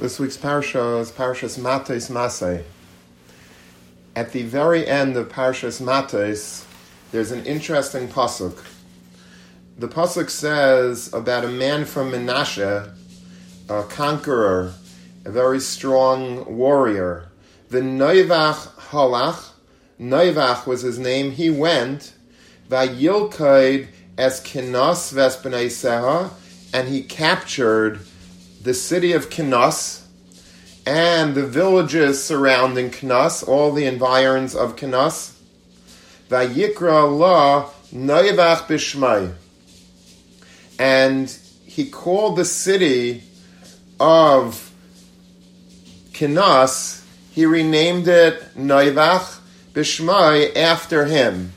This week's parasha is Parashas Matos Masay. At the very end of Parashas Matos, there's an interesting pasuk. The pasuk says about a man from Menashe, a conqueror, a very strong warrior. The Noivach halach, Noivach was his name. He went vayilkaid es Kenas ves bnei Seha, and he captured the city of Kenas and the villages surrounding Kenas, all the environs of Kenas. Vayikra la Naivach Bishmai. And he called the city of Kenas, he renamed it Naivach Bishmai after him.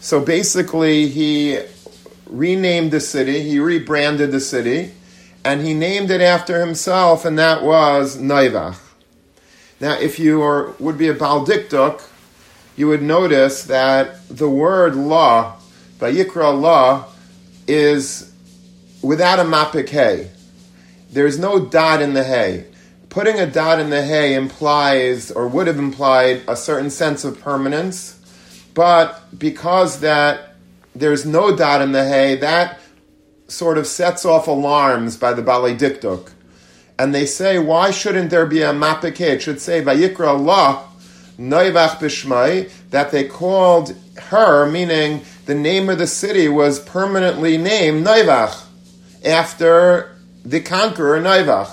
So basically he renamed the city, he rebranded the city, and he named it after himself, and that was Noivach. Now, if you would be a Baldikduk, you would notice that the word la, Vayikra la, is without a mapik hay. There is no dot in the hay. Putting a dot in the hay implies, or would have implied, a certain sense of permanence, but because that there's no dot in the hay, that sort of sets off alarms by the Balei Dikduk. And they say, why shouldn't there be a mapike? It should say, Vayikra la, Noivach Bishmai, that they called her, meaning the name of the city was permanently named Noivach, after the conqueror Noivach.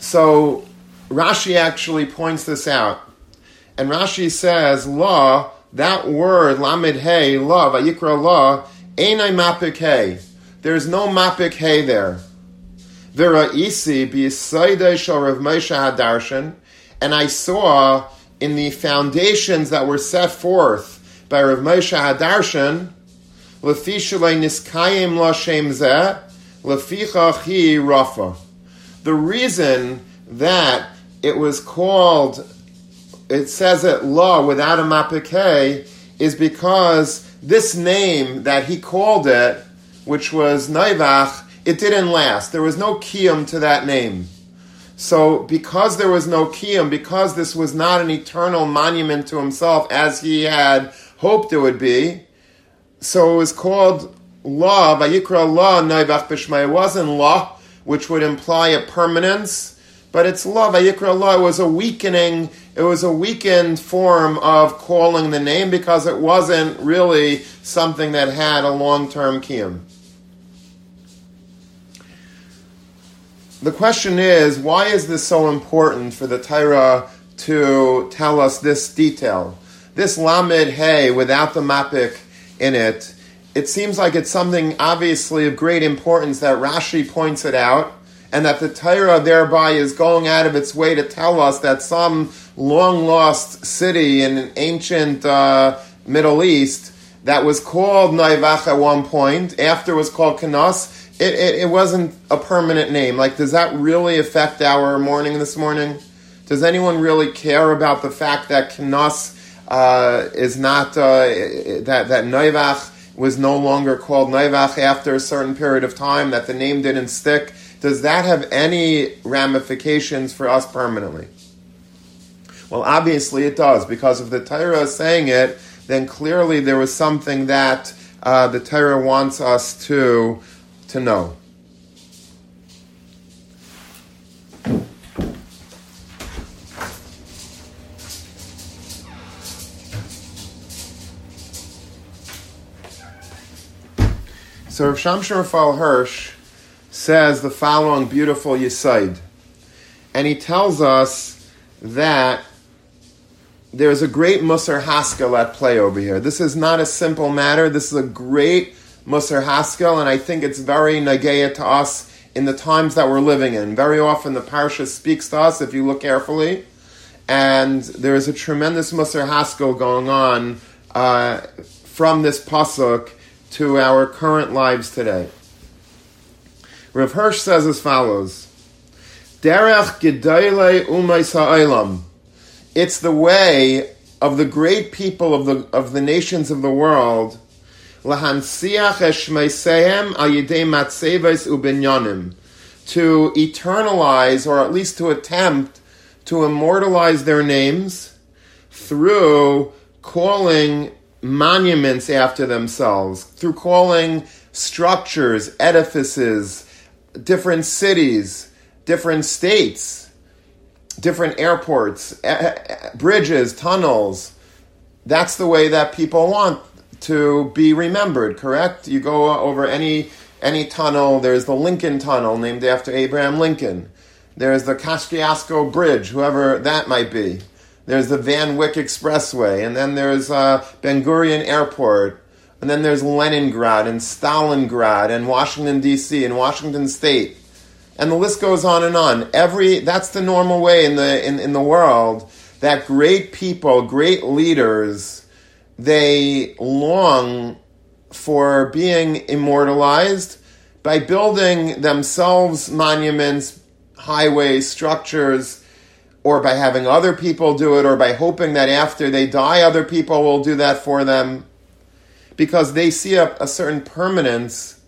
So Rashi actually points this out. And Rashi says, la, that word, Lamed He, la, Vayikra la, Einai mapik hay. There is no mapik hay there. V'ra'isi b'yisaidei shel Rav Moshe hadarshan, and I saw in the foundations that were set forth by Rav Moshe hadarshan, lefi shelei niskayim la shem zeh, lefichach hi rafa. The reason that it was called, it says it la without a mapik hay, is because this name that he called it, which was Noivach, it didn't last. There was no kiyum to that name. So because there was no kiyum, because this was not an eternal monument to himself as he had hoped it would be, so it was called La, Vayikra La, Noivach Bishmai. It wasn't La, which would imply a permanence, but it's La, Vayikra La. It was a weakening. It was a weakened form of calling the name because it wasn't really something that had a long-term kiyum. The question is, why is this so important for the Torah to tell us this detail? This Lamed Hey, without the mapik in it, it seems like it's something obviously of great importance that Rashi points it out, and that the Torah thereby is going out of its way to tell us that some long-lost city in an ancient Middle East that was called Noivach at one point, after it was called Kenas, it wasn't a permanent name. Like, does that really affect our morning this morning? Does anyone really care about the fact that Kenas is not, that Noivach was no longer called Noivach after a certain period of time, that the name didn't stick? Does that have any ramifications for us permanently? Well, obviously it does, because if the Torah is saying it, then clearly there was something that the Torah wants us to know. So Rav Shamshon Raphael Hirsch says the following beautiful yisaid, and he tells us that there's a great Musar Haskell at play over here. This is not a simple matter. This is a great Musar Haskell, and I think it's very nageya to us in the times that we're living in. Very often the parsha speaks to us, if you look carefully, and there is a tremendous Musar Haskell going on from this pasuk to our current lives today. Rav Hirsch says as follows, Derech Gedayle Umayis Ha'olam. It's the way of the great people of the nations of the world, Lahansiach es Shmei Sehem al Yidei Matzevos Ubinyanim, to eternalize, or at least to attempt to immortalize their names through calling monuments after themselves, through calling structures, edifices, different cities, different states, different airports, bridges, tunnels. That's the way that people want to be remembered, correct? You go over any tunnel. There's the Lincoln Tunnel, named after Abraham Lincoln. There's the Kosciuszko Bridge, whoever that might be. There's the Van Wyck Expressway, and then there's Ben-Gurion Airport, and then there's Leningrad and Stalingrad and Washington, D.C. and Washington State, and the list goes on and on. That's the normal way in the world that great people, great leaders, they long for being immortalized by building themselves monuments, highways, structures, or by having other people do it, or by hoping that after they die, other people will do that for them, because they see a certain permanence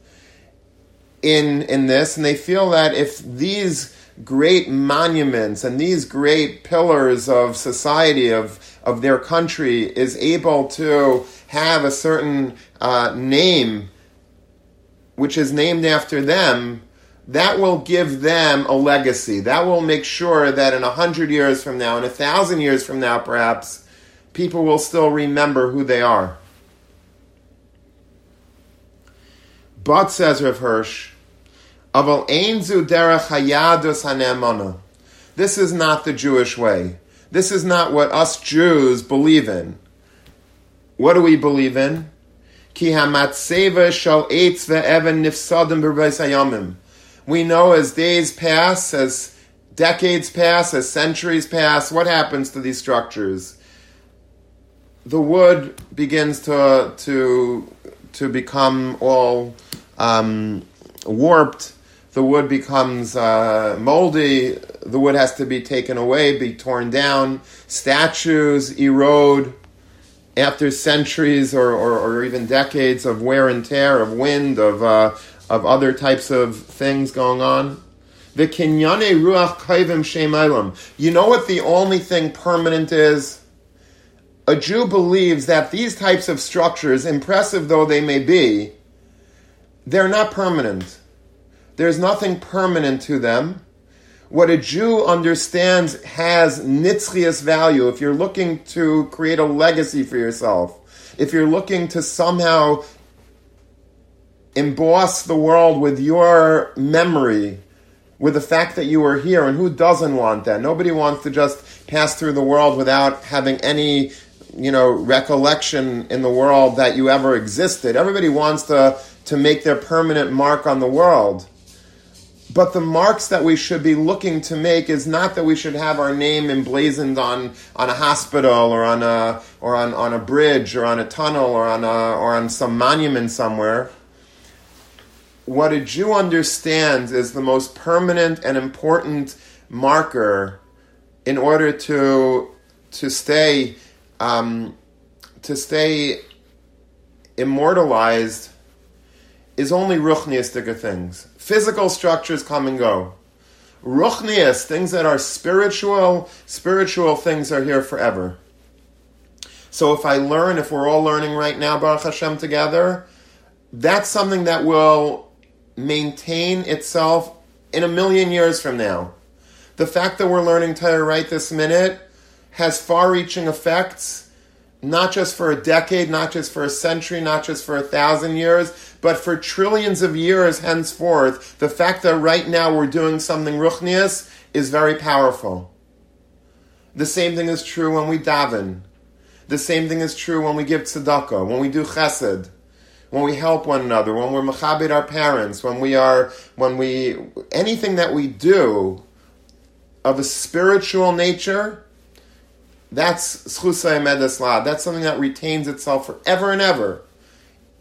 in this, and they feel that if these great monuments and these great pillars of society, of their country, is able to have a certain name, which is named after them, that will give them a legacy. That will make sure that in 100 years from now, in 1,000 years from now perhaps, people will still remember who they are. But, says Rav Hirsch, this is not the Jewish way. This is not what us Jews believe in. What do we believe in? We know as days pass, as decades pass, as centuries pass, what happens to these structures? The wood begins to become all warped. The wood becomes moldy. The wood has to be taken away, be torn down. Statues erode after centuries or even decades of wear and tear, of wind, of other types of things going on. V'kinyane ruach kavim shem olam. You know what the only thing permanent is? A Jew believes that these types of structures, impressive though they may be, they're not permanent. There's nothing permanent to them. What a Jew understands has nitzchias value. If you're looking to create a legacy for yourself, if you're looking to somehow emboss the world with your memory, with the fact that you were here, and who doesn't want that? Nobody wants to just pass through the world without having any, recollection in the world that you ever existed. Everybody wants to make their permanent mark on the world. But the marks that we should be looking to make is not that we should have our name emblazoned on a hospital or on a bridge or on a tunnel or on some monument somewhere. What a Jew understands is the most permanent and important marker in order to stay immortalized is only ruchniistic things. Physical structures come and go. Ruchnias, things that are spiritual things are here forever. So if we're all learning right now, Baruch Hashem, together, that's something that will maintain itself in 1,000,000 years from now. The fact that we're learning Torah right this minute has far-reaching effects, not just for a decade, not just for a century, not just for 1,000 years, but for trillions of years henceforth. The fact that right now we're doing something ruchnius is very powerful. The same thing is true when we daven. The same thing is true when we give tzedakah, when we do chesed, when we help one another, when we're mechabed our parents, anything that we do of a spiritual nature, that's Schusa Medesla. That's something that retains itself forever and ever.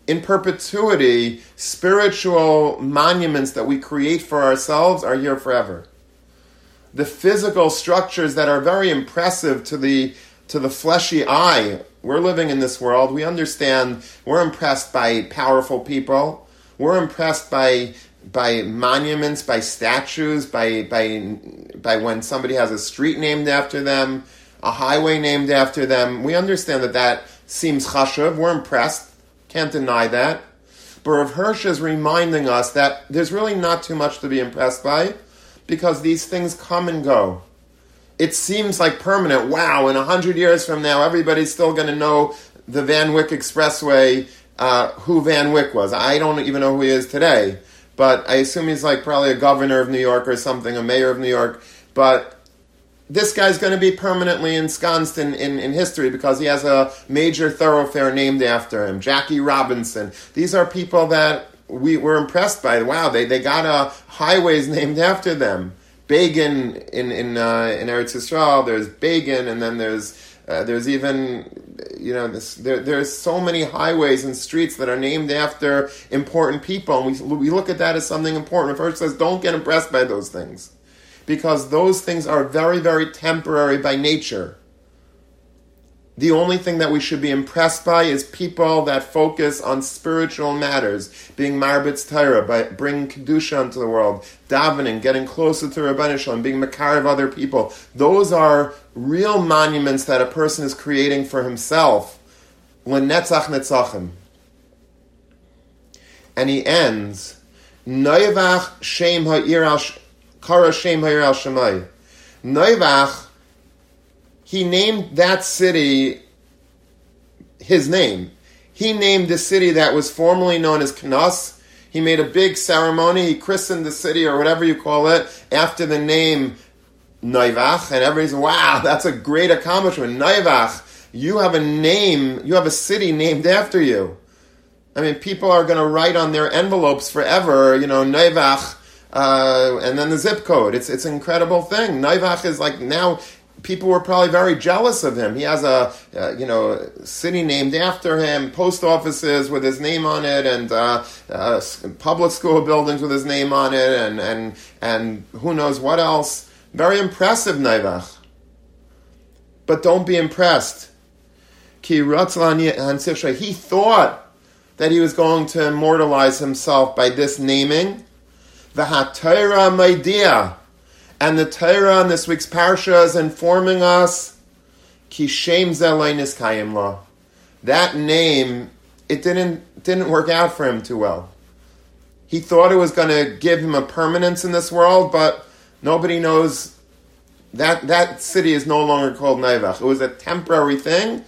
In perpetuity, spiritual monuments that we create for ourselves are here forever. The physical structures that are very impressive to the fleshy eye. We're living in this world. We understand. We're impressed by powerful people. We're impressed by by monuments, by statues, by when somebody has a street named after them, a highway named after them. We understand that that seems chashuv. We're impressed. Can't deny that. But Rav Hirsch is reminding us that there's really not too much to be impressed by, because these things come and go. It seems like permanent. Wow, in 100 years from now, everybody's still going to know the Van Wyck Expressway, who Van Wyck was. I don't even know who he is today, but I assume he's like probably a governor of New York or something, a mayor of New York. But this guy's going to be permanently ensconced in history because he has a major thoroughfare named after him. Jackie Robinson. These are people that we were impressed by. Wow, they got highways named after them. Begin in Eretz Yisrael. There's Begin, and then there's even there's so many highways and streets that are named after important people. And we look at that as something important. First says, don't get impressed by those things, because those things are very, very temporary by nature. The only thing that we should be impressed by is people that focus on spiritual matters, being Marbitz Torah, by bringing Kedusha into the world, davening, getting closer to Rabbeinu Shalom, being Makar of other people. Those are real monuments that a person is creating for himself. L'netzach netzachim. And he ends, Noivach Shem Ha'ir Al Kara Shem Ha'ir Al Shemai. Noivach, he named that city his name. He named the city that was formerly known as Kenas. He made a big ceremony. He christened the city, or whatever you call it, after the name Noivach. And everybody's, wow, that's a great accomplishment. Noivach, you have a name, you have a city named after you. I mean, people are going to write on their envelopes forever, Noivach, and then the zip code. It's an incredible thing. Noivach is like now... People were probably very jealous of him. He has a city named after him, post offices with his name on it, and public school buildings with his name on it, and who knows what else. Very impressive, Naivach. But don't be impressed. He thought that he was going to immortalize himself by this naming. V'hatayra maidia. And the Torah in this week's parsha is informing us, Ki Shem Zelaynis Kayim La. That name, it didn't work out for him too well. He thought it was going to give him a permanence in this world, but nobody knows that city is no longer called Naivach. It was a temporary thing,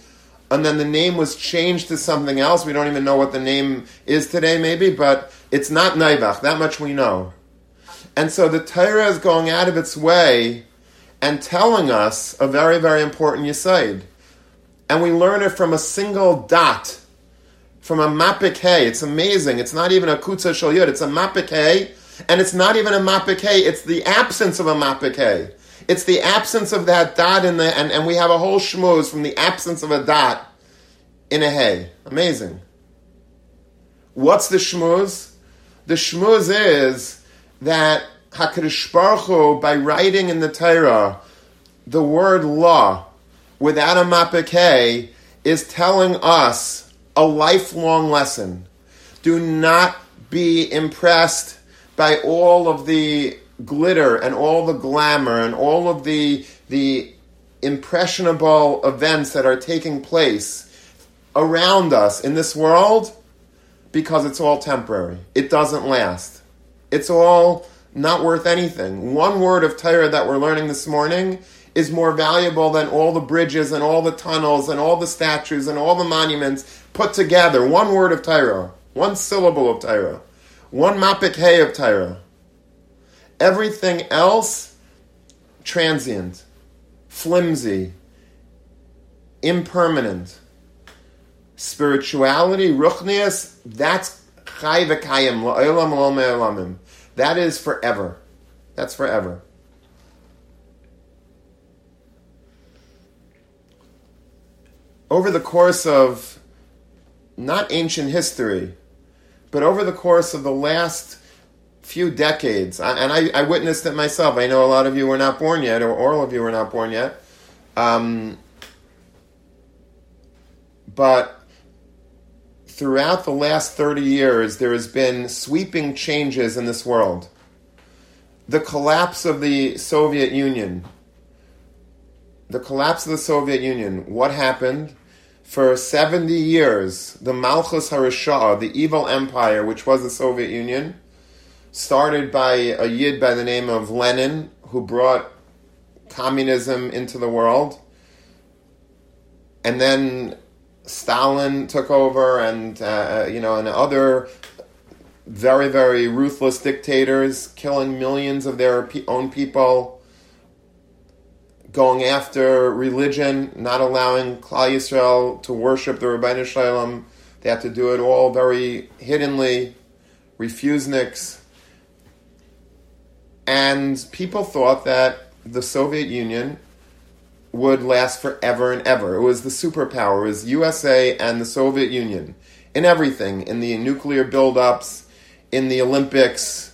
and then the name was changed to something else. We don't even know what the name is today, maybe, but it's not Naivach. That much we know. And so the Torah is going out of its way and telling us a very, very important yesod. And we learn it from a single dot, from a mapikei. It's amazing. It's not even a kutza shel yud. It's a mapikei. And it's not even a mapikei. It's the absence of a mapikei. It's the absence of that dot in the... And we have a whole shmooze from the absence of a dot in a hay. Amazing. What's the shmooze? The shmooze is... that HaKadosh Baruch Hu, by writing in the Torah, the word la, without a mapikei, is telling us a lifelong lesson. Do not be impressed by all of the glitter and all the glamour and all of the impressionable events that are taking place around us in this world, because it's all temporary. It doesn't last. It's all not worth anything. One word of Torah that we're learning this morning is more valuable than all the bridges and all the tunnels and all the statues and all the monuments put together. One word of Torah. One syllable of Torah. One mapikei of Torah. Everything else, transient, flimsy, impermanent. Spirituality, ruchnias, that's that is forever. That's forever. Over the course of, not ancient history, but over the course of the last few decades, and I witnessed it myself. I know a lot of you were not born yet, or all of you were not born yet. But... throughout the last 30 years, there has been sweeping changes in this world. The collapse of the Soviet Union. What happened? For 70 years, the Malchus HaRishah, the evil empire, which was the Soviet Union, started by a Yid by the name of Lenin, who brought communism into the world. And then Stalin took over, and other very, very ruthless dictators, killing millions of their own people, going after religion, not allowing Klal Yisrael to worship the Rabbeinu Shalom. They had to do it all very hiddenly, refuseniks. And people thought that the Soviet Union would last forever and ever. It was the superpower. It was USA and the Soviet Union in everything, in the nuclear buildups, in the Olympics,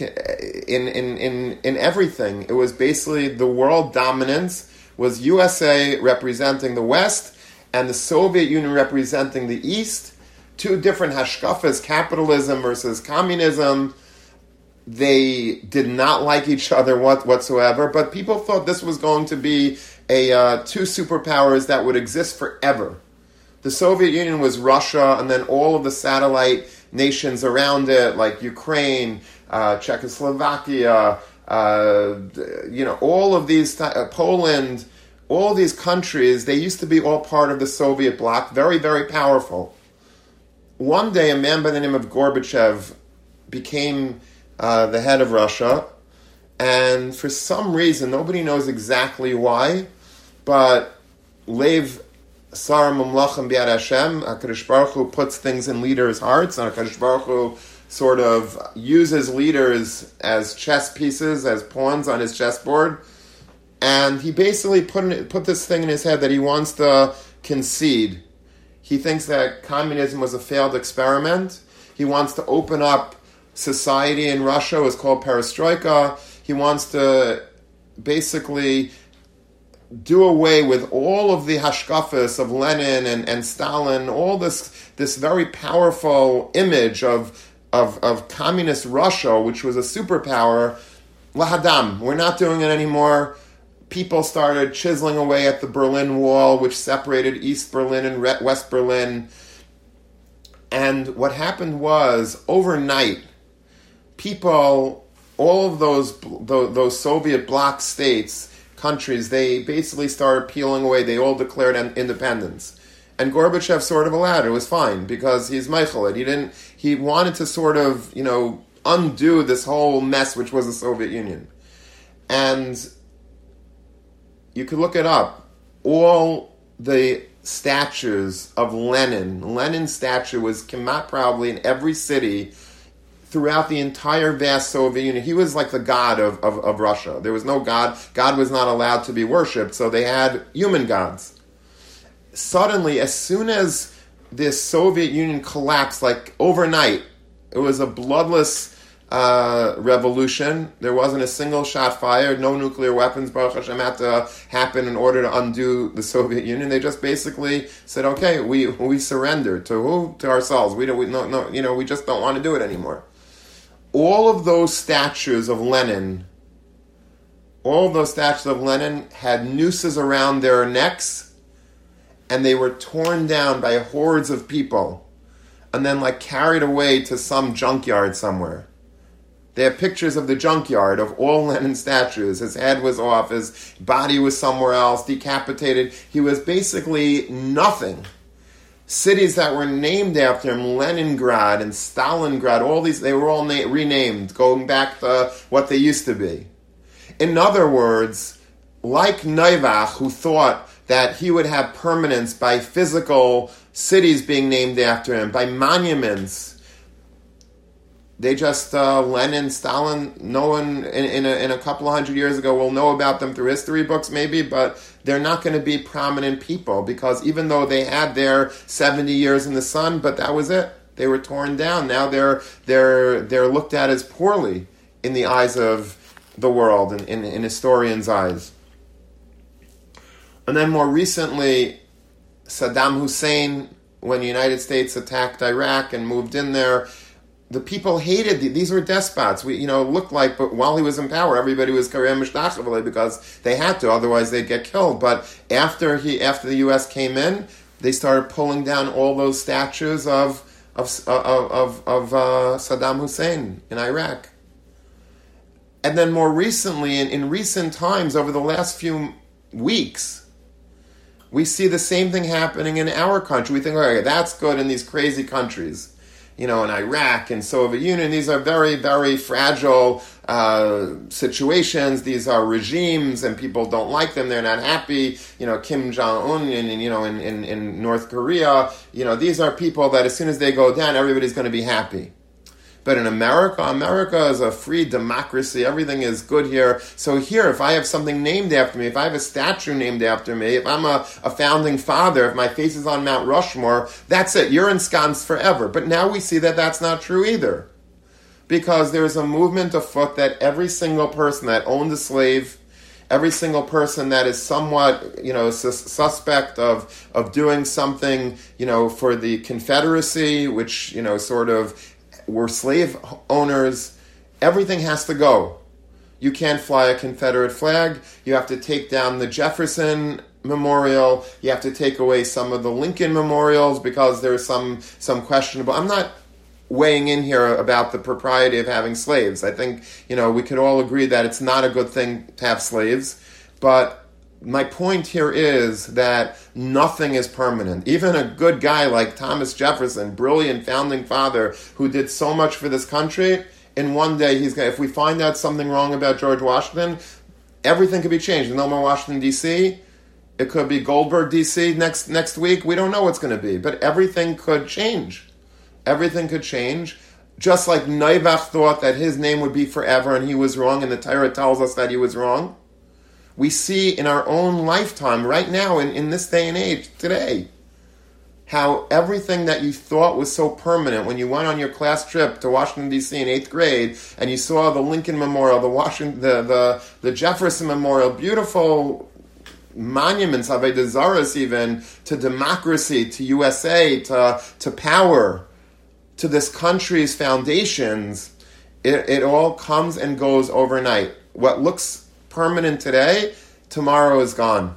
in everything. It was basically the world dominance was USA representing the West and the Soviet Union representing the East. Two different hashkafas, capitalism versus communism. They did not like each other whatsoever, but people thought this was going to be two superpowers that would exist forever. The Soviet Union was Russia, and then all of the satellite nations around it, like Ukraine, Czechoslovakia, all of these, Poland, all these countries, they used to be all part of the Soviet bloc, very, very powerful. One day, a man by the name of Gorbachev became the head of Russia, and for some reason, nobody knows exactly why, but Lev Sar Mamlachim B'Yad Hashem, HaKadosh Baruch Hu puts things in leaders' hearts, and HaKadosh Baruch Hu sort of uses leaders as chess pieces, as pawns on his chessboard, and he basically put this thing in his head that he wants to concede. He thinks that communism was a failed experiment. He wants to open up society in Russia. Was called perestroika. He wants to basically do away with all of the hashkafas of Lenin and Stalin, all this very powerful image of communist Russia, which was a superpower. Lahadam, we're not doing it anymore. People started chiseling away at the Berlin Wall, which separated East Berlin and West Berlin. And what happened was, overnight, people, all of those Soviet bloc states, countries, they basically started peeling away. They all declared independence, and Gorbachev sort of allowed it. It was fine because he's Meichelet. He wanted to sort of undo this whole mess which was the Soviet Union, and you could look it up. All the statues of Lenin. Lenin's statue was kemat probably in every city throughout the entire vast Soviet Union. He was like the god of Russia. There was no god. God was not allowed to be worshipped, so they had human gods. Suddenly, as soon as this Soviet Union collapsed, like overnight, it was a bloodless revolution. There wasn't a single shot fired. No nuclear weapons, Baruch Hashem, had to happen in order to undo the Soviet Union. They just basically said, okay, we surrender. To who? To ourselves. We just don't want to do it anymore. All of those statues of Lenin, had nooses around their necks, and they were torn down by hordes of people, and then carried away to some junkyard somewhere. They have pictures of the junkyard of all Lenin statues. His head was off, his body was somewhere else, decapitated. He was basically nothing. Cities that were named after him, Leningrad and Stalingrad, all these, they were all renamed, going back to what they used to be. In other words, like Noivach, who thought that he would have permanence by physical cities being named after him, by monuments, they just, Lenin, Stalin, no one in a couple of hundred years ago will know about them through history books maybe, but they're not going to be prominent people because even though they had their 70 years in the sun, but that was it. They were torn down. Now they're looked at as poorly in the eyes of the world and in historians' eyes. And then more recently, Saddam Hussein when the United States attacked Iraq and moved in there, the people hated these were despots. We, you know, looked like, but while he was in power, everybody was kareh mishtachaveli because they had to, otherwise they'd get killed. But after the U.S. came in, they started pulling down all those statues of Saddam Hussein in Iraq. And then more recently, in recent times, over the last few weeks, we see the same thing happening in our country. We think, okay, that's good in these crazy countries. You know, in Iraq and Soviet Union, these are very, very fragile situations. These are regimes, and people don't like them. They're not happy. You know, Kim Jong-un, in North Korea. You know, these are people that as soon as they go down, everybody's going to be happy. But in America is a free democracy. Everything is good here. So here, if I have something named after me, if I have a statue named after me, if I'm a founding father, if my face is on Mount Rushmore, that's it. You're ensconced forever. But now we see that that's not true either. Because there is a movement afoot that every single person that owned a slave, every single person that is somewhat, suspect of doing something, for the Confederacy, which, sort of were slave owners, everything has to go. You can't fly a Confederate flag. You have to take down the Jefferson Memorial. You have to take away some of the Lincoln Memorials because there's some questionable... I'm not weighing in here about the propriety of having slaves. I think, we could all agree that it's not a good thing to have slaves. But my point here is that nothing is permanent. Even a good guy like Thomas Jefferson, brilliant founding father who did so much for this country, in one day if we find out something wrong about George Washington, everything could be changed. No more Washington, D.C. It could be Goldberg, D.C. next week. We don't know what's going to be, but everything could change. Everything could change. Just like Noivach thought that his name would be forever and he was wrong, and the Torah tells us that he was wrong. We see in our own lifetime, right now, in this day and age, today, how everything that you thought was so permanent, when you went on your class trip to Washington, D.C. in 8th grade, and you saw the Lincoln Memorial, the Jefferson Memorial, beautiful monuments, Avodah Zaras even, to democracy, to USA, to power, to this country's foundations, it all comes and goes overnight. What looks permanent today, tomorrow is gone.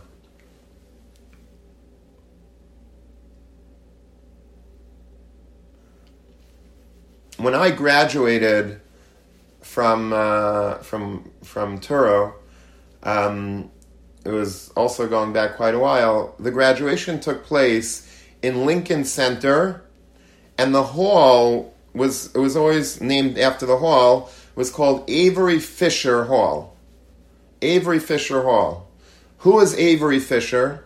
When I graduated from Touro, it was also going back quite a while, the graduation took place in Lincoln Center, and the hall was always named after the hall, was called Avery Fisher Hall. Avery Fisher Hall. Who is Avery Fisher?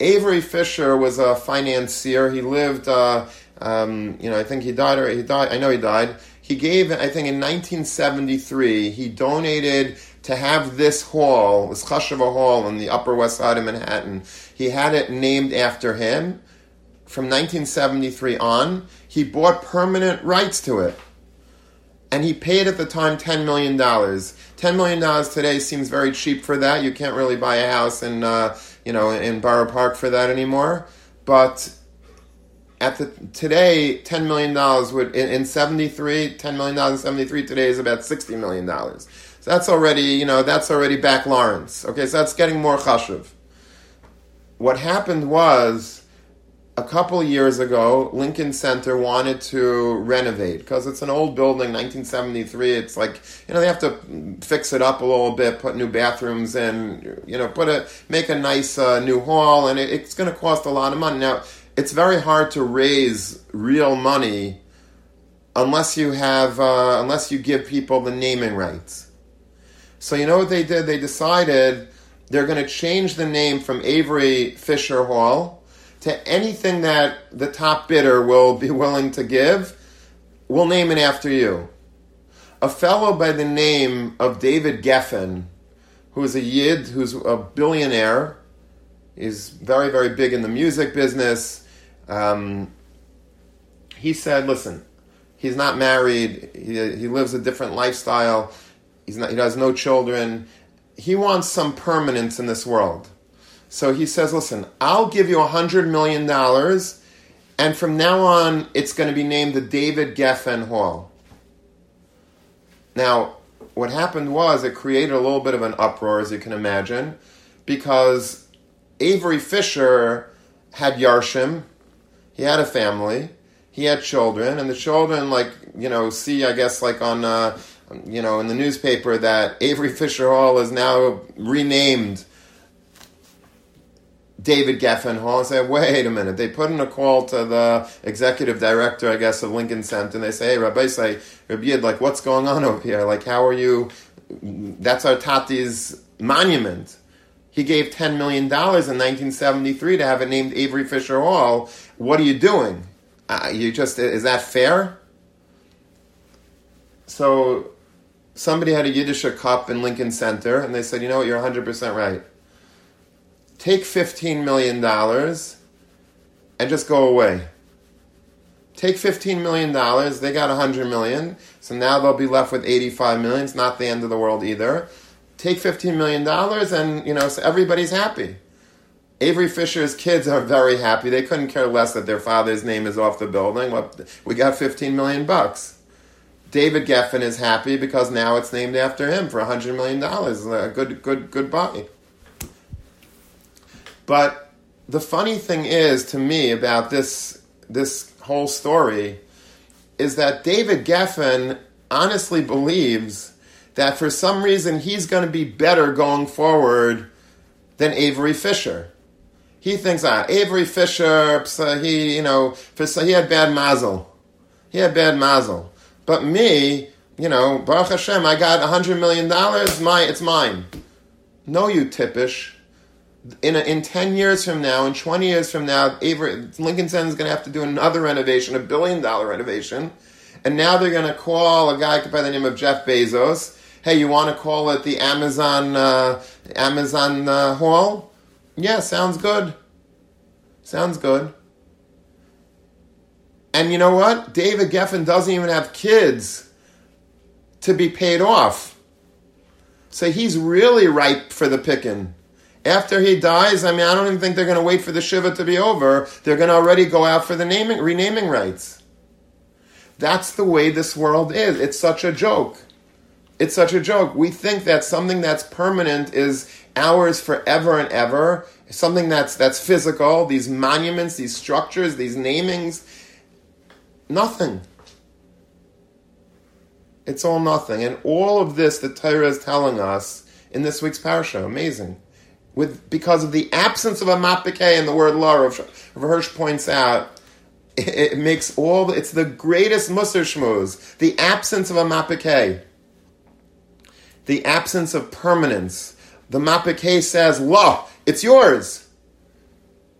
Avery Fisher was a financier. He lived, I think he died, I know he died. He gave, I think in 1973, he donated to have this hall, this Chasheva Hall on the Upper West Side of Manhattan. He had it named after him. From 1973 on, he bought permanent rights to it. And he paid at the time $10 million. $10 million today seems very cheap for that. You can't really buy a house in Borough Park for that anymore. But today, $10 million would in 73, $10 million in 73 today is about $60 million. So that's already, that's already back Lawrence. Okay, so that's getting more chashuv. What happened was, a couple years ago, Lincoln Center wanted to renovate because it's an old building, 1973. It's like, they have to fix it up a little bit, put new bathrooms in, make a nice new hall, and it's going to cost a lot of money. Now, it's very hard to raise real money unless you have, unless you give people the naming rights. So you know what they did? They decided they're going to change the name from Avery Fisher Hall to anything that the top bidder will be willing to give. We'll name it after you. A fellow by the name of David Geffen, who is a Yid, who's a billionaire, is very, very big in the music business. He said, listen, he's not married, he lives a different lifestyle, he has no children, he wants some permanence in this world. So he says, listen, I'll give you $100 million And from now on, it's going to be named the David Geffen Hall. Now, what happened was it created a little bit of an uproar, as you can imagine, because Avery Fisher had Yarshim. He had a family. He had children. And the children, see, I guess, on... in the newspaper that Avery Fisher Hall is now renamed David Geffen Hall. And say, wait a minute. They put in a call to the executive director, I guess, of Lincoln Center. And they say, hey, Rabbi Yid, what's going on over here? How are you? That's our Tati's monument. He gave $10 million in 1973 to have it named Avery Fisher Hall. What are you doing? Is that fair? So somebody had a Yiddish cup in Lincoln Center, and they said, you know what, you're 100% right. Take $15 million and just go away. Take $15 million, they got $100 million, so now they'll be left with $85 million. It's not the end of the world either. Take $15 million and, so everybody's happy. Avery Fisher's kids are very happy. They couldn't care less that their father's name is off the building. Well, we got $15 million. David Geffen is happy because now it's named after him for $100 million. Good buy. But the funny thing is, to me, about this whole story is that David Geffen honestly believes that for some reason he's going to be better going forward than Avery Fisher. He thinks, Avery Fisher, he had bad mazel. But me, Baruch Hashem, I got $100 million, it's mine. No, you tippish. In 10 years from now, in 20 years from now, Lincoln Center is going to have to do another renovation, $1 billion renovation. And now they're going to call a guy by the name of Jeff Bezos. Hey, you want to call it the Amazon Hall? Yeah, sounds good. And you know what? David Geffen doesn't even have kids to be paid off. So he's really ripe for the picking. After he dies, I don't even think they're going to wait for the Shiva to be over. They're going to already go out for the renaming rights. That's the way this world is. It's such a joke. We think that something that's permanent is ours forever and ever. Something that's physical, these monuments, these structures, these namings... Nothing. It's all nothing. And all of this the Torah is telling us in this week's parasha. Amazing. Because of the absence of a mapikeh and the word la, Hirsch points out, it makes it's the greatest musar shmuz. The absence of a mapikeh. The absence of permanence. The mapikeh says, la, it's yours.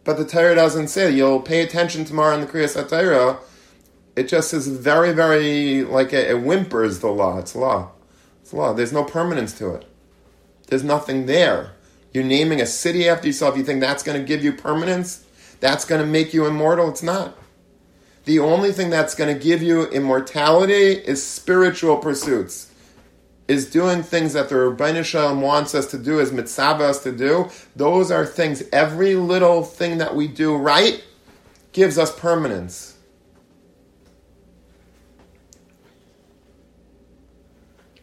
But the Torah doesn't say, you'll pay attention tomorrow in the Kriyas HaTorah. It just is very, very, it whimpers the law. It's law. There's no permanence to it. There's nothing there. You're naming a city after yourself. You think that's going to give you permanence? That's going to make you immortal? It's not. The only thing that's going to give you immortality is spiritual pursuits, is doing things that the Rebbeinu Shalom wants us to do, is mitzvah us to do. Those are things, every little thing that we do right gives us permanence.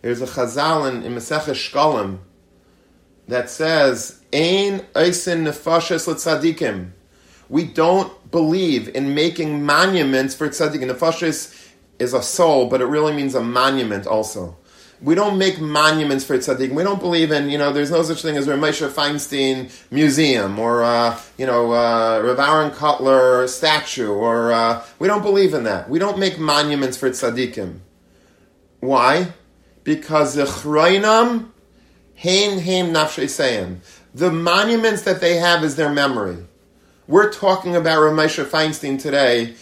There's a chazal in Maseche Shkalim that says, "Ein oisin nefashes l'tzadikim." We don't believe in making monuments for tzadikim. Nefashes is a soul, but it really means a monument also. We don't make monuments for tzadikim. We don't believe in, there's no such thing as Rav Moshe Feinstein Museum or, Rav Aron Cutler statue. Or we don't believe in that. We don't make monuments for tzadikim. Why? Because the monuments that they have is their memory. We're talking about Rav Moshe Feinstein today.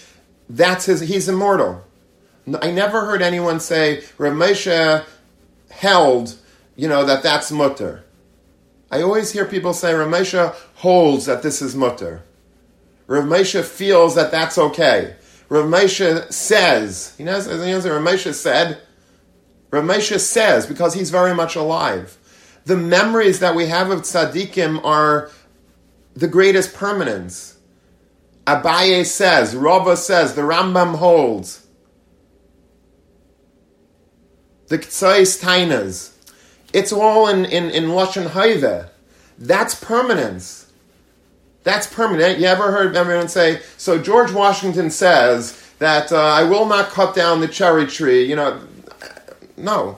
He's immortal. I never heard anyone say Rav Moshe held, that's mutter. I always hear people say Rav Moshe holds that this is mutter. Rav Moshe feels that that's okay. Rav Moshe says, Rav Moshe said. Rav Moshe says, because he's very much alive, the memories that we have of tzaddikim are the greatest permanence. Abaye says, Rava says, the Rambam holds, the Ktsois Tainas. It's all in Lashon Haive. That's permanence. That's permanent. You ever heard everyone say, so George Washington says that I will not cut down the cherry tree. You know, no.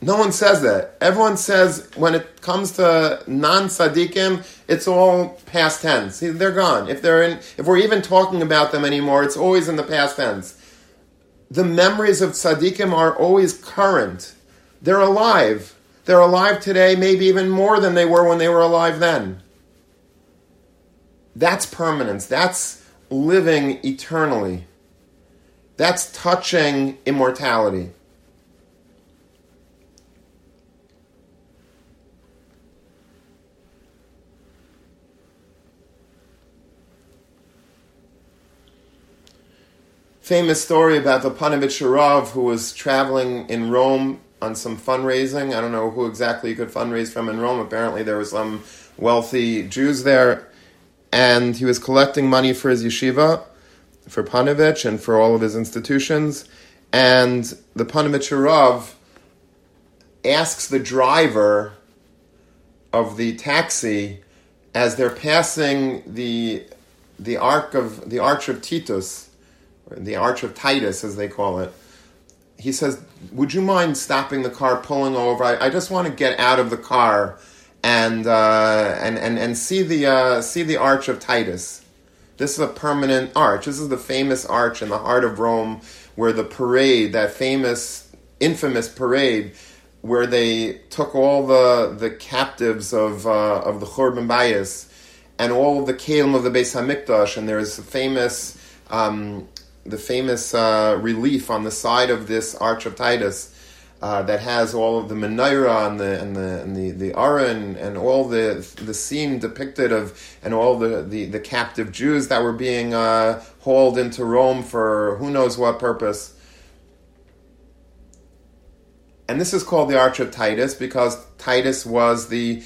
No one says that. Everyone says when it comes to non-tzaddikim, it's all past tense. They're gone. If we're even talking about them anymore, it's always in the past tense. The memories of tzaddikim are always current. They're alive. They're alive today, maybe even more than they were when they were alive then. That's permanence. That's living eternally. That's touching immortality. Famous story about the Ponevezh Shirov, who was traveling in Rome on some fundraising. I don't know who exactly you could fundraise from in Rome. Apparently there were some wealthy Jews there. And he was collecting money for his yeshiva, for Panovich, and for all of his institutions. And the Ponevezh Shirov asks the driver of the taxi, as they're passing the Arch of Titus, the Arch of Titus, as they call it, he says, would you mind stopping the car, pulling over? I just want to get out of the car and see the Arch of Titus. This is a permanent arch. This is the famous arch in the heart of Rome where the parade, that famous, infamous parade, where they took all the captives of the Churban Bayis and all of the kelim of the Beis HaMikdash, and there's a famous... The famous relief on the side of this Arch of Titus that has all of the menorah and the Aron and all the scene depicted of and all the captive Jews that were being hauled into Rome for who knows what purpose. And this is called the Arch of Titus because Titus was the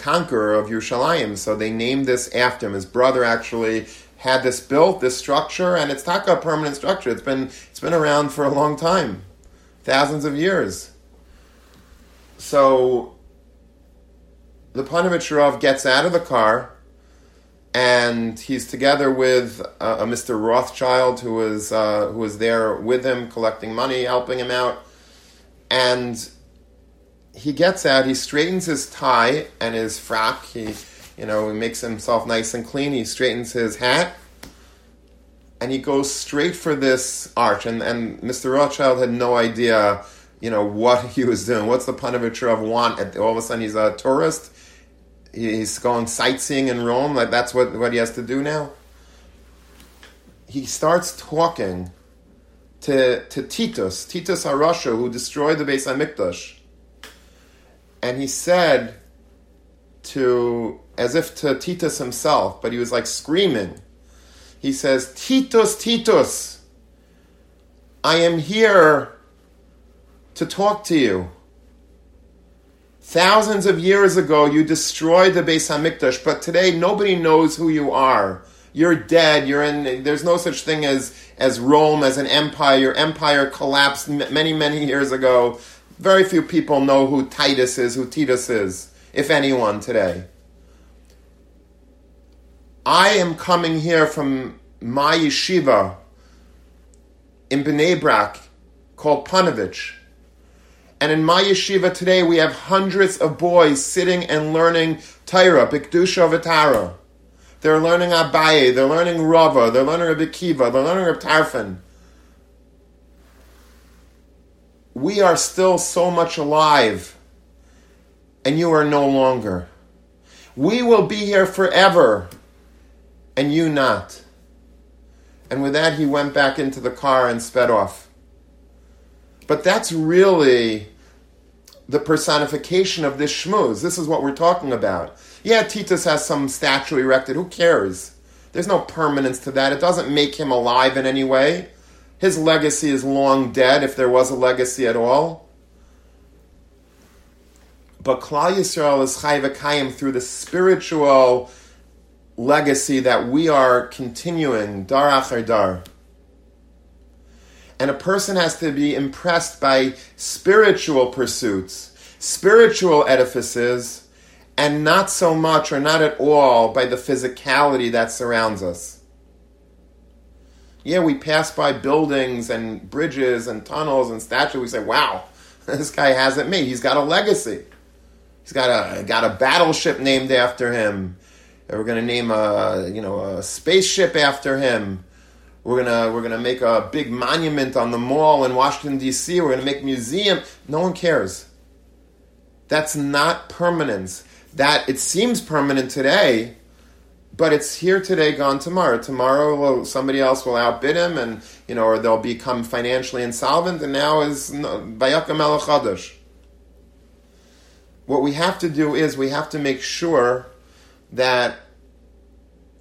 conqueror of Yerushalayim, so they named this after him. His brother actually had this built, this structure, and it's not a permanent structure. It's been around for a long time, thousands of years. So the Ponevezh Shirov gets out of the car, and he's together with a Mr. Rothschild who was there with him, collecting money, helping him out, and he gets out. He straightens his tie and his frock. He makes himself nice and clean. He straightens his hat, and he goes straight for this arch. And Mr. Rothschild had no idea, what he was doing. What's the Ponevezh Shirov want? All of a sudden, he's a tourist. He's going sightseeing in Rome. Like that's what he has to do now. He starts talking to Titus HaRasha, who destroyed the Beis HaMikdash, and he said to, as if to Titus himself, but he was like screaming. He says, Titus, I am here to talk to you. Thousands of years ago, you destroyed the Beis HaMikdash, but today nobody knows who you are. You're dead. There's no such thing as Rome, as an empire. Your empire collapsed many, many years ago. Very few people know who Titus is, if anyone today. I am coming here from my yeshiva in Bnei Brak called Panovich. And in my yeshiva today, we have hundreds of boys sitting and learning Torah, B'Kedusha V'Torah. They're learning Abaye, they're learning Rava, they're learning Rabbi Akiva, they're learning Rabbi Tarfon. We are still so much alive, and you are no longer. We will be here forever, and you not. And with that, he went back into the car and sped off. But that's really the personification of this shmooze. This is what we're talking about. Yeah, Titus has some statue erected. Who cares? There's no permanence to that. It doesn't make him alive in any way. His legacy is long dead, if there was a legacy at all. But Klal Yisrael is Chayv Akayim through the spiritual legacy that we are continuing dar achar dar. And a person has to be impressed by spiritual pursuits, spiritual edifices, and not so much or not at all by the physicality that surrounds us. Yeah, we pass by buildings and bridges and tunnels and statues. We say, wow, this guy has it made. He's got a legacy. He's got a battleship named after him. We're going to name a spaceship after him. We're gonna make a big monument on the mall in Washington, D.C. We're gonna make a museum. No one cares. That's not permanence. That it seems permanent today, but it's here today, gone tomorrow. Tomorrow somebody else will outbid him, and or they'll become financially insolvent. And now is Vayakam El Chadash. What we have to do is we have to make sure that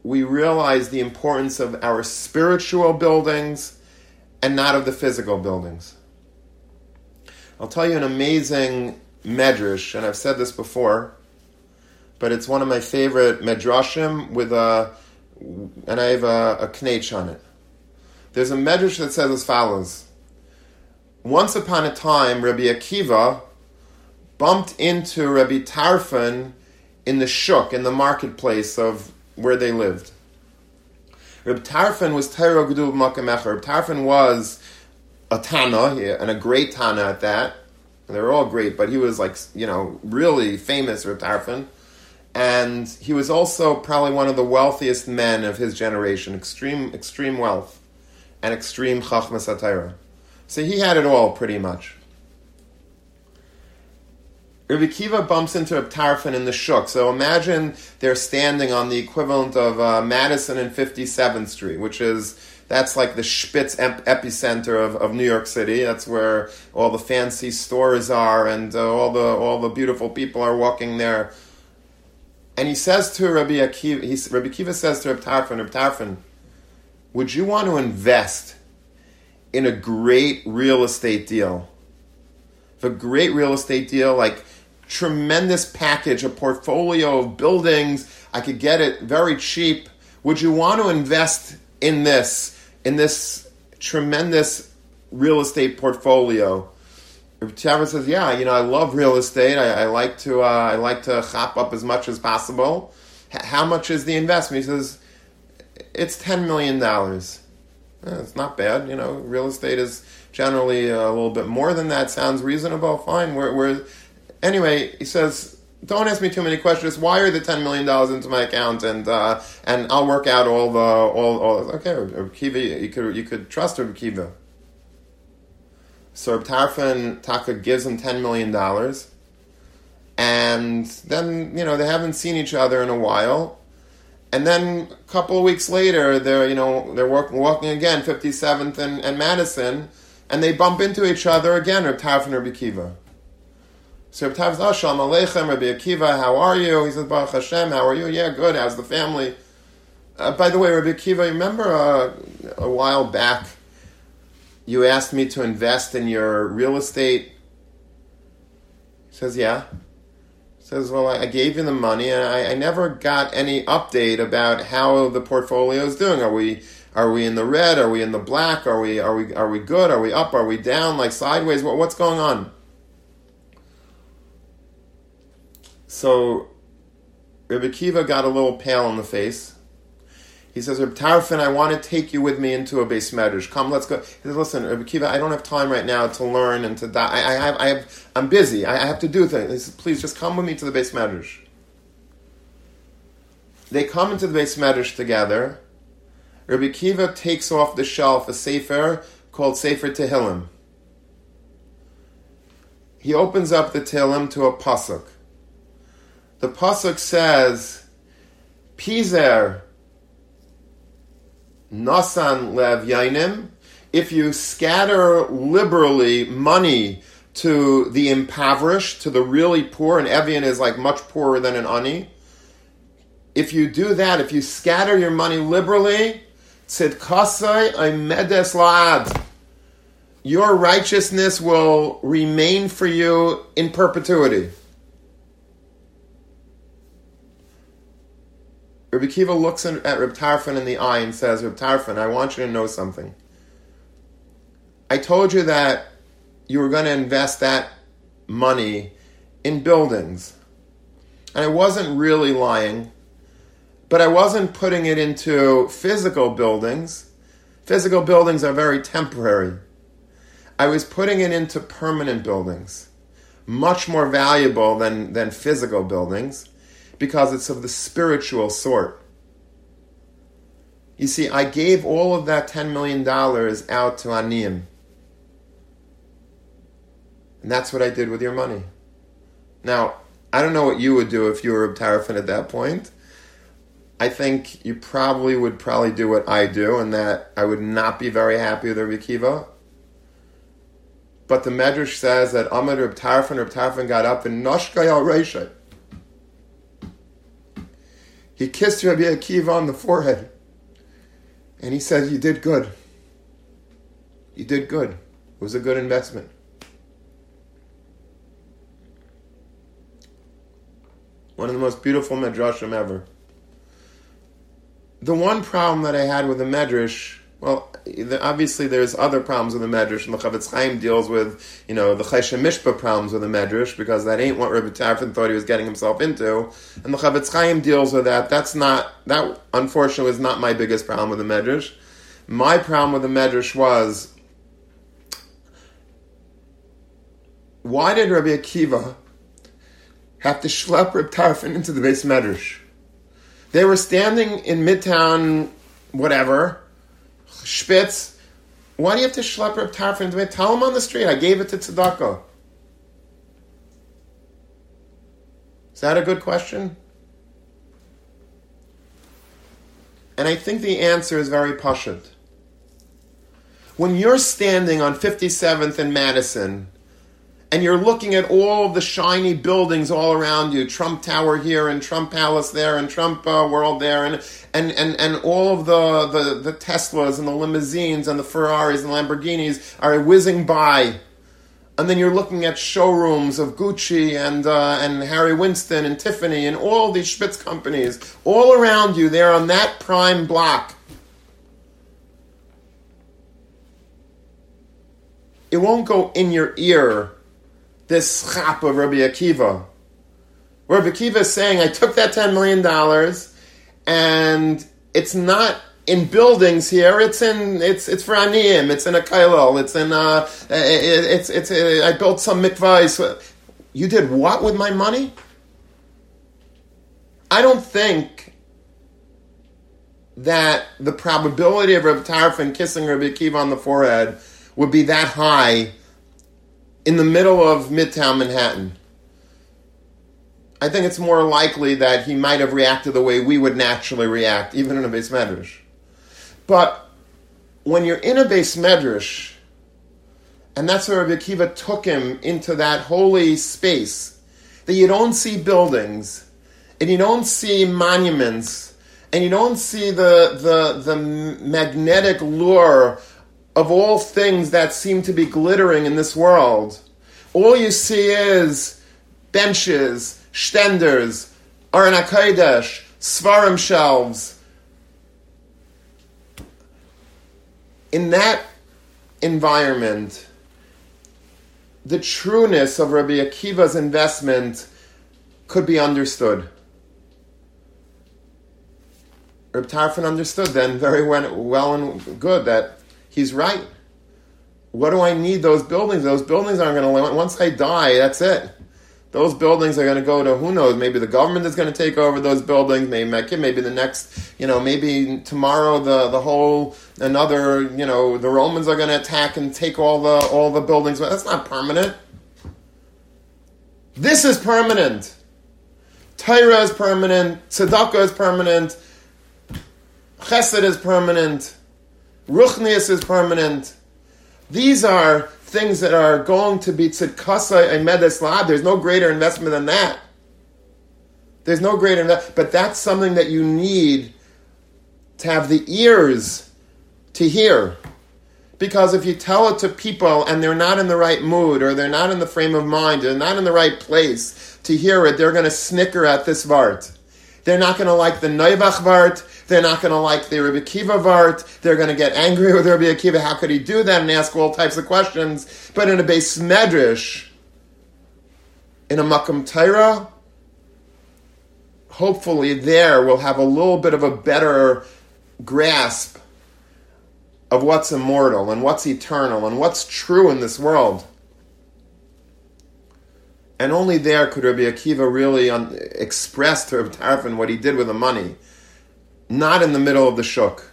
we realize the importance of our spiritual buildings and not of the physical buildings. I'll tell you an amazing medrash, and I've said this before, but it's one of my favorite medrashim and I have a knetch on it. There's a medrash that says as follows. Once upon a time, Rabbi Akiva bumped into Rabbi Tarfon in the shuk, in the marketplace of where they lived. Reb Tarfon was Tairo G'dul B'makam Echa. Reb Tarfon was a Tana, and a great Tana at that. And they were all great, but he was really famous, Reb Tarfon. And he was also probably one of the wealthiest men of his generation. Extreme wealth and extreme Chachmas HaTaira. So he had it all, pretty much. Rabbi Akiva bumps into Reb Tarfon in the shuk. So imagine they're standing on the equivalent of Madison and 57th Street, that's like the Spitz epicenter of New York City. That's where all the fancy stores are and all the beautiful people are walking there. And he says to Rabbi Akiva, Rabbi Akiva says to Reb Tarfon, would you want to invest in a great real estate deal? A great real estate deal, like tremendous package, a portfolio of buildings. I could get it very cheap. Would you want to invest in this tremendous real estate portfolio? Reb Tarfon says, yeah, I love real estate. I like to chop up as much as possible. How much is the investment? He says, it's $10 million. It's not bad. Real estate is generally a little bit more than that. Sounds reasonable. Fine. Anyway, he says, don't ask me too many questions. Wire the $10 million into my account, and I'll work out all. Okay, Reb Akiva, you could trust Reb Akiva. So Reb Tarfon Taka gives him $10 million, and then they haven't seen each other in a while. And then a couple of weeks later, they're walking again, 57th and Madison, and they bump into each other again, Reb Tarfon and Rabbi Akiva. So Reb Tarfon says, oh, Shalom Aleichem, Rabbi Akiva, how are you? He says, Baruch Hashem, how are you? Yeah, good, how's the family? By the way, Rabbi Akiva, remember a while back, you asked me to invest in your real estate? He says, yeah. Says, well, I gave you the money, and I never got any update about how the portfolio is doing. Are we in the red? Are we in the black? Are we good? Are we up? Are we down? Like sideways? What's going on? So, Rabbi Akiva got a little pale in the face. He says, Reb Tarfon, I want to take you with me into a Beis HaMikdash. Come, let's go. He says, listen, Reb Akiva, I don't have time right now to learn and to die. I'm busy. I have to do things. He says, please, just come with me to the Beis HaMikdash. They come into the Beis HaMikdash together. Reb Akiva takes off the shelf a sefer called Sefer Tehillim. He opens up the Tehillim to a pasuk. The pasuk says, Pizer Nasan lev yainim, if you scatter liberally money to the impoverished, to the really poor, an Evian is like much poorer than an Ani. If you do that, if you scatter your money liberally, tzedkasai aimedes laad, your righteousness will remain for you in perpetuity. Rabbi Akiva looks at Rabbi Tarfon in the eye and says, Rabbi Tarfon, I want you to know something. I told you that you were going to invest that money in buildings. And I wasn't really lying, but I wasn't putting it into physical buildings. Physical buildings are very temporary. I was putting it into permanent buildings, much more valuable than physical buildings, because it's of the spiritual sort. You see, I gave all of that $10 million out to Aniyim. And that's what I did with your money. Now, I don't know what you would do if you were Reb Tarfon at that point. I think you would probably do what I do, and that I would not be very happy with Rabbi Akiva. But the Medrash says that Amad Reb Tarfon got up and Noshkei al Reishay. He kissed Rabbi Akiva on the forehead. And he said, you did good. You did good. It was a good investment. One of the most beautiful Medrashim ever. The one problem that I had with the Medrash, well, obviously there's other problems with the Medrash, and the Chavetz Chaim deals with, the Chesh and Mishpah problems with the Medrash, because that ain't what Rabbi Tarfon thought he was getting himself into, and the Chavetz Chaim deals with that. That unfortunately was not my biggest problem with the Medrash. My problem with the Medrash was, why did Rabbi Akiva have to schlep Reb Tarfon into the Beis Medrash? They were standing in Midtown, whatever, Spitz. Why do you have to schlep Reb Tarfon into Midtown? Tell him on the street, I gave it to Tzedakah. Is that a good question? And I think the answer is very pashut. When you're standing on 57th and Madison, and you're looking at all of the shiny buildings all around you, Trump Tower here and Trump Palace there and Trump World there and all of the Teslas and the limousines and the Ferraris and Lamborghinis are whizzing by. And then you're looking at showrooms of Gucci and Harry Winston and Tiffany and all these Spitz companies all around you there on that prime block. It won't go in your ear, this schap of Rabbi Akiva. Rabbi Akiva is saying, I took that $10 million and it's not in buildings here, it's for Aniyim, it's in a kailal, I built some mikvahs. You did what with my money? I don't think that the probability of Rabbi Tarfon kissing Rabbi Akiva on the forehead would be that high in the middle of Midtown Manhattan. I think it's more likely that he might have reacted the way we would naturally react, even in a Beis Medrash. But when you're in a Beis Medrash, and that's where Rabbi Akiva took him into that holy space, that you don't see buildings, and you don't see monuments, and you don't see the magnetic lure of all things that seem to be glittering in this world. All you see is benches, shtenders, Aron HaKodesh, Svarim shelves. In that environment, the trueness of Rabbi Akiva's investment could be understood. Reb Tarfon understood then very well and good that he's right. What do I need those buildings? Those buildings aren't going to... Once I die, that's it. Those buildings are going to go to, who knows, maybe the government is going to take over those buildings, maybe the next, maybe tomorrow the Romans are going to attack and take all the buildings. That's not permanent. This is permanent. Torah is permanent. Tzedakah is permanent. Chesed is permanent. Ruchnius is permanent. These are things that are going to be tzedkasa and medes la'ad. There's no greater investment than that. But that's something that you need to have the ears to hear. Because if you tell it to people and they're not in the right mood, or they're not in the frame of mind, they're not in the right place to hear it, they're going to snicker at this vart. They're not going to like the Noivach Vart. They're not going to like the Rabbi Akiva Vart. They're going to get angry with Rabbi Akiva. How could he do that? And ask all types of questions. But in a Beis Medrash, in a Makom Torah, hopefully there we'll have a little bit of a better grasp of what's immortal and what's eternal and what's true in this world. And only there could Rabbi Akiva really express to Rabbi Tarfon what he did with the money, not in the middle of the shuk.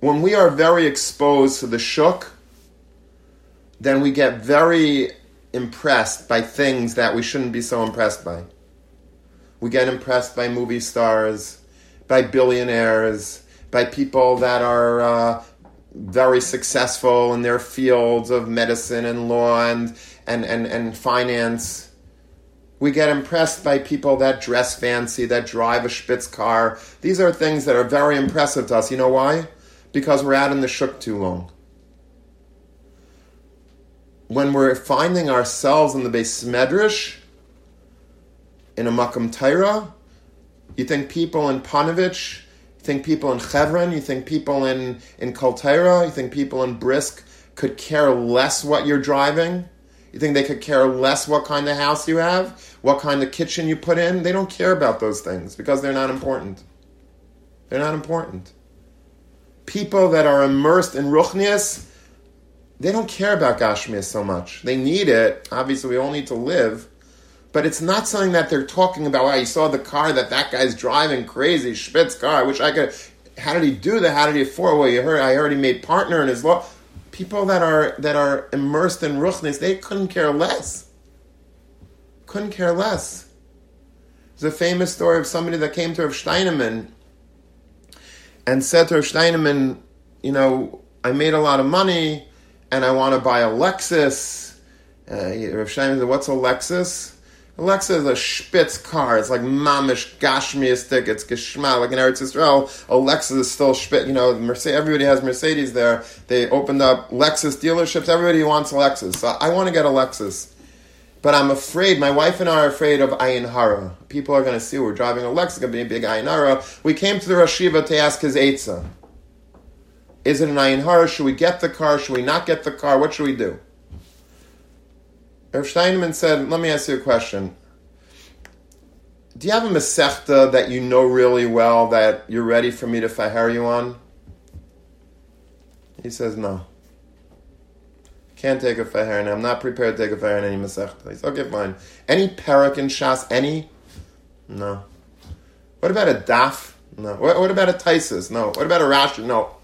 When we are very exposed to the shuk, then we get very impressed by things that we shouldn't be so impressed by. We get impressed by movie stars, by billionaires, by people that are very successful in their fields of medicine and law and finance. We get impressed by people that dress fancy, that drive a Spitz car. These are things that are very impressive to us. You know why? Because we're out in the shuk too long. When we're finding ourselves in the Beis Medrash, in a Makom Torah, you think people in Panovich, you think people in Hebron, you think people in Kol Torah, you think people in Brisk could care less what you're driving? You think they could care less what kind of house you have, what kind of kitchen you put in? They don't care about those things because they're not important. They're not important. People that are immersed in Ruchnias, they don't care about Gashmias so much. They need it. Obviously, we all need to live. But it's not something that they're talking about. Wow, you saw the car that guy's driving, crazy, Spitz car. I wish I could. How did he do that? How did he afford? Well, you heard, I heard he made partner in his law. People that are immersed in Ruchnis, they couldn't care less. Couldn't care less. There's a famous story of somebody that came to Rav Steinman and said to Rav Steinman, you know, I made a lot of money and I want to buy a Lexus. Rav Steinman said, what's a Lexus? A Lexus is a Spitz car. It's like mamish, gashmiistic. It's geschma. Like in Eretz Yisrael, a Lexus is still Spitz. You know, everybody has Mercedes there. They opened up Lexus dealerships. Everybody wants a Lexus. So I want to get a Lexus. But I'm afraid, my wife and I are afraid of ayin hara. People are going to see we're driving a Lexus. It's going to be a big ayin hara. We came to the Rosh Yeshiva to ask his eitzah. Is it an ayin hara? Should we get the car? Should we not get the car? What should we do? Rav Steinman said, let me ask you a question. Do you have a Masechta that you know really well that you're ready for me to faher you on? He says, no. Can't take a faher, and I'm not prepared to take a faher in any Masechta. He says, okay, fine. Any parak in Shas? Any? No. What about a daf? No. What about a taisus? No. What about a Rashi? No.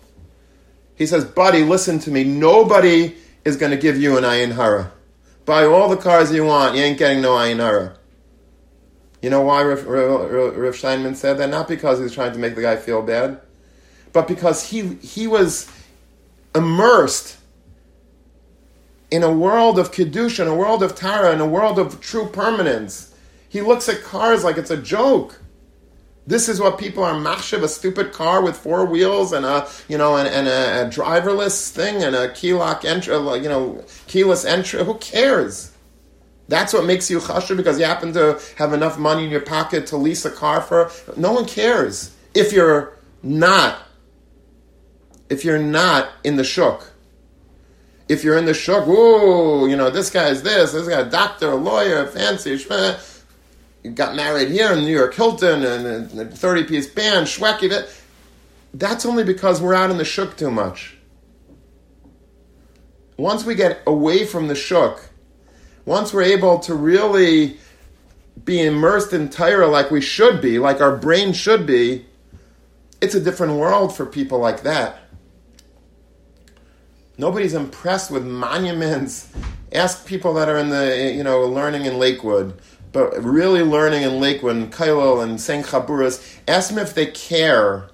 He says, buddy, listen to me. Nobody is going to give you an ayin hara. Buy all the cars you want. You ain't getting no ayin hara. You know why Rav Steinman said that? Not because he was trying to make the guy feel bad, but because he was immersed in a world of Kiddush, in a world of Tara, in a world of true permanence. He looks at cars like it's a joke. This is what people are machshav, a stupid car with four wheels and a driverless thing and a keyless entry. Who cares? That's what makes you chashav because you happen to have enough money in your pocket to lease a car for. No one cares if you're not in the shuk. If you're in the shuk, whoa, this guy's this guy, a doctor, a lawyer, fancy. You got married here in New York Hilton and a 30-piece band, Shweki. That's only because we're out in the shuk too much. Once we get away from the shuk, once we're able to really be immersed in Torah like we should be, like our brain should be, it's a different world for people like that. Nobody's impressed with monuments. Ask people that are in the, learning in Lakewood. But really learning in Lakewood and Kailal and St. Chaburas, ask them if they care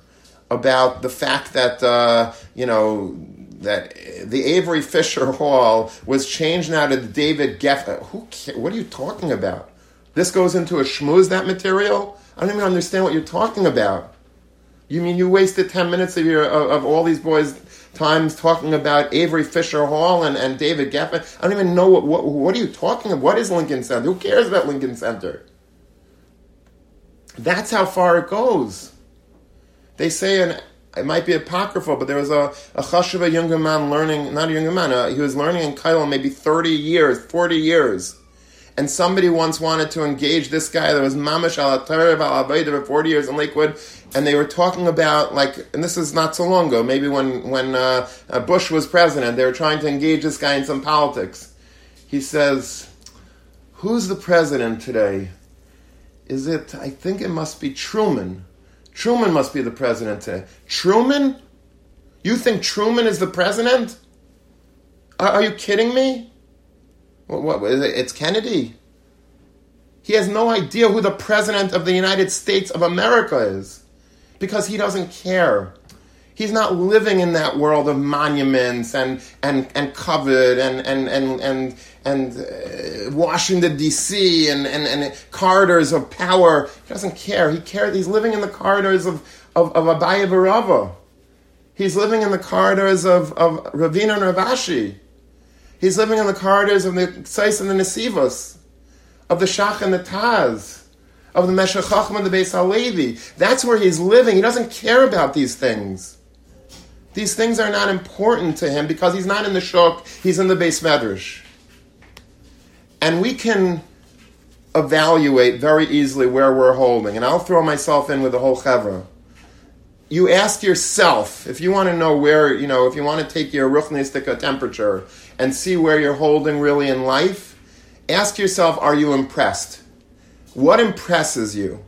about the fact that, that the Avery Fisher Hall was changed now to David Geffen. Who cares? What are you talking about? This goes into a schmooze, that material? I don't even understand what you're talking about. You mean you wasted 10 minutes of all these boys' times talking about Avery Fisher Hall and David Geffen. I don't even know what are you talking about? What is Lincoln Center? Who cares about Lincoln Center? That's how far it goes. They say, and it might be apocryphal, but there was a chashuv, a younger man learning, not a younger man, he was learning in Kailon maybe 30 years, 40 years. And somebody once wanted to engage this guy that was mamash al-atarev al-abayda for 40 years in Lakewood, and they were talking about, like, and this is not so long ago, maybe when Bush was president, they were trying to engage this guy in some politics. He says, who's the president today? Is it, I think it must be Truman. Truman must be the president today. Truman? You think Truman is the president? Are you kidding me? What is it? It's Kennedy. He has no idea who the president of the United States of America is, because he doesn't care. He's not living in that world of monuments and covet and Washington, D.C. and corridors of power. He doesn't care. He cares. He's living in the corridors of Abaya Barava. He's living in the corridors of Ravina and Ravashi. He's living in the corridors of the Tzais and the Nesivos, of the Shach and the Taz, of the Meshech Chachma and the Beis HaLevi. That's where he's living. He doesn't care about these things. These things are not important to him because he's not in the Shuk, he's in the Beis Medrash. And we can evaluate very easily where we're holding. And I'll throw myself in with the whole Chevra. You ask yourself, if you want to know where, you know, if you want to take your ruchnistika temperature and see where you're holding really in life, ask yourself, are you impressed? What impresses you?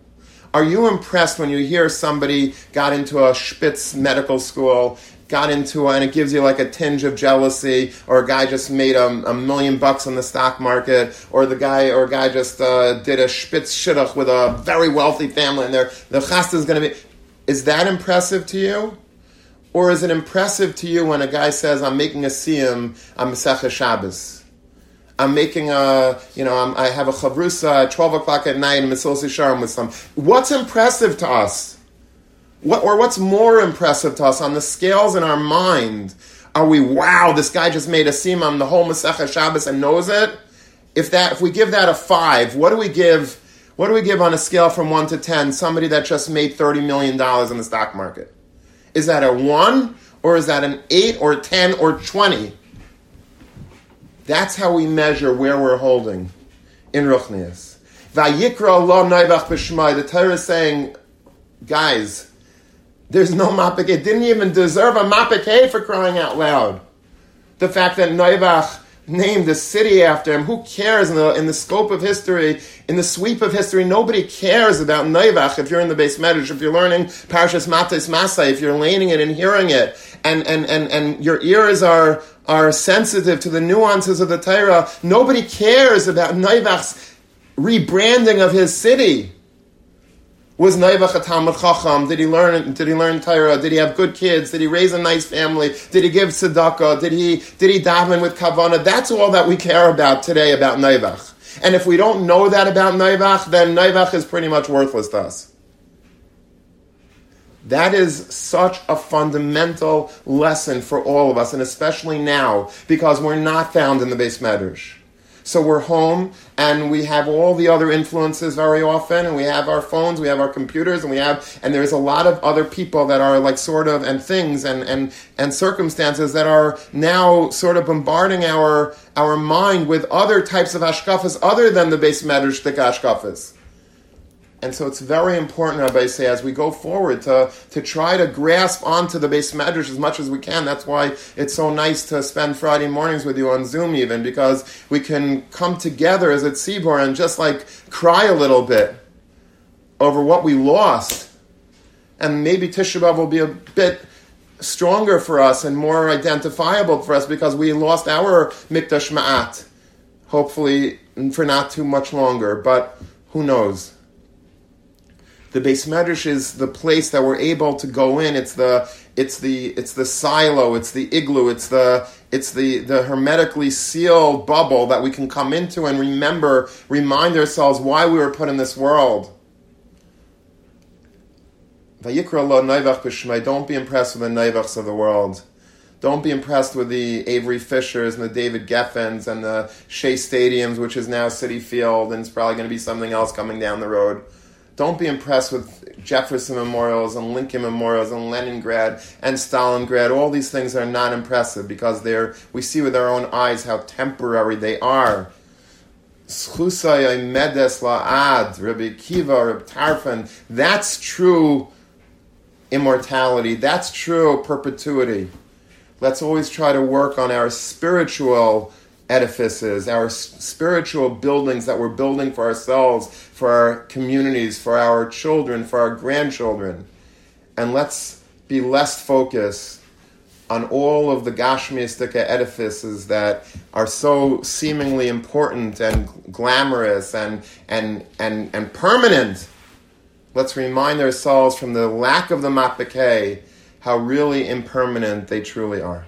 Are you impressed when you hear somebody got into a Spitz medical school, and it gives you like a tinge of jealousy, or a guy just made a $1 million bucks on the stock market, or a guy just did a Spitz shidduch with a very wealthy family, and the chasta is going to be... Is that impressive to you? Or is it impressive to you when a guy says, I'm making a siyum on Maseche Shabbos? I'm making I have a chavrusa at 12 o'clock at night and Mesilsi Sharim with some. What's impressive to us? What's more impressive to us on the scales in our mind? Are we, wow, this guy just made a siyum on the whole Maseche Shabbos and knows it? If we give that a 5, what do we give? What do we give on a scale from 1 to 10, somebody that just made $30 million in the stock market? Is that a 1, or is that an 8, or 10, or 20? That's how we measure where we're holding in Ruchnias. Vayikra Allah Naivach Bishmai. The Torah is saying, guys, there's no Mapik. It didn't even deserve a Mapik for crying out loud. The fact that Noivach named the city after him. Who cares in the scope of history, in the sweep of history? Nobody cares about Noivach if you're in the Beis Medrash, if you're learning Parashas Matos Masay, if you're learning it and hearing it, and your ears are sensitive to the nuances of the Torah. Nobody cares about Noivach's rebranding of his city. Was Noivach a Talmud Chacham? Did he learn Torah? Did he have good kids? Did he raise a nice family? Did he give tzedakah? Did he daven with kavanah? That's all that we care about today about Noivach. And if we don't know that about Noivach, then Noivach is pretty much worthless to us. That is such a fundamental lesson for all of us, and especially now, because we're not found in the Beis Medrash. So we're home, and we have all the other influences very often, and we have our phones, we have our computers, and there's a lot of other people that are like sort of, and things, and circumstances that are now sort of bombarding our mind with other types of hashkafas other than the Beis Medrash hashkafas. And so it's very important, Rabbi say, as we go forward to try to grasp onto the Beis Medrash as much as we can. That's why it's so nice to spend Friday mornings with you on Zoom even, because we can come together as at Sibor and just like cry a little bit over what we lost. And maybe Tisha B'Av will be a bit stronger for us and more identifiable for us because we lost our Mikdash Ma'at, hopefully for not too much longer, but who knows. The Beis Medrash is the place that we're able to go in. It's the silo, it's the igloo, it's the hermetically sealed bubble that we can come into and remind ourselves why we were put in this world. Vayikra lo Noivach Bishmai. Don't be impressed with the Noivachs of the world. Don't be impressed with the Avery Fishers and the David Geffens and the Shea Stadiums, which is now City Field, and it's probably going to be something else coming down the road. Don't be impressed with Jefferson Memorials and Lincoln Memorials and Leningrad and Stalingrad. All these things are not impressive because we see with our own eyes how temporary they are. Schusay Medes La'ad, Rabbi Akiva, Rabbi Tarfon. That's true immortality. That's true perpetuity. Let's always try to work on our spiritual edifices, our spiritual buildings that we're building for ourselves, for our communities, for our children, for our grandchildren. And let's be less focused on all of the Gashmiistic edifices that are so seemingly important and glamorous and permanent. Let's remind ourselves from the lack of the Mapikei how really impermanent they truly are.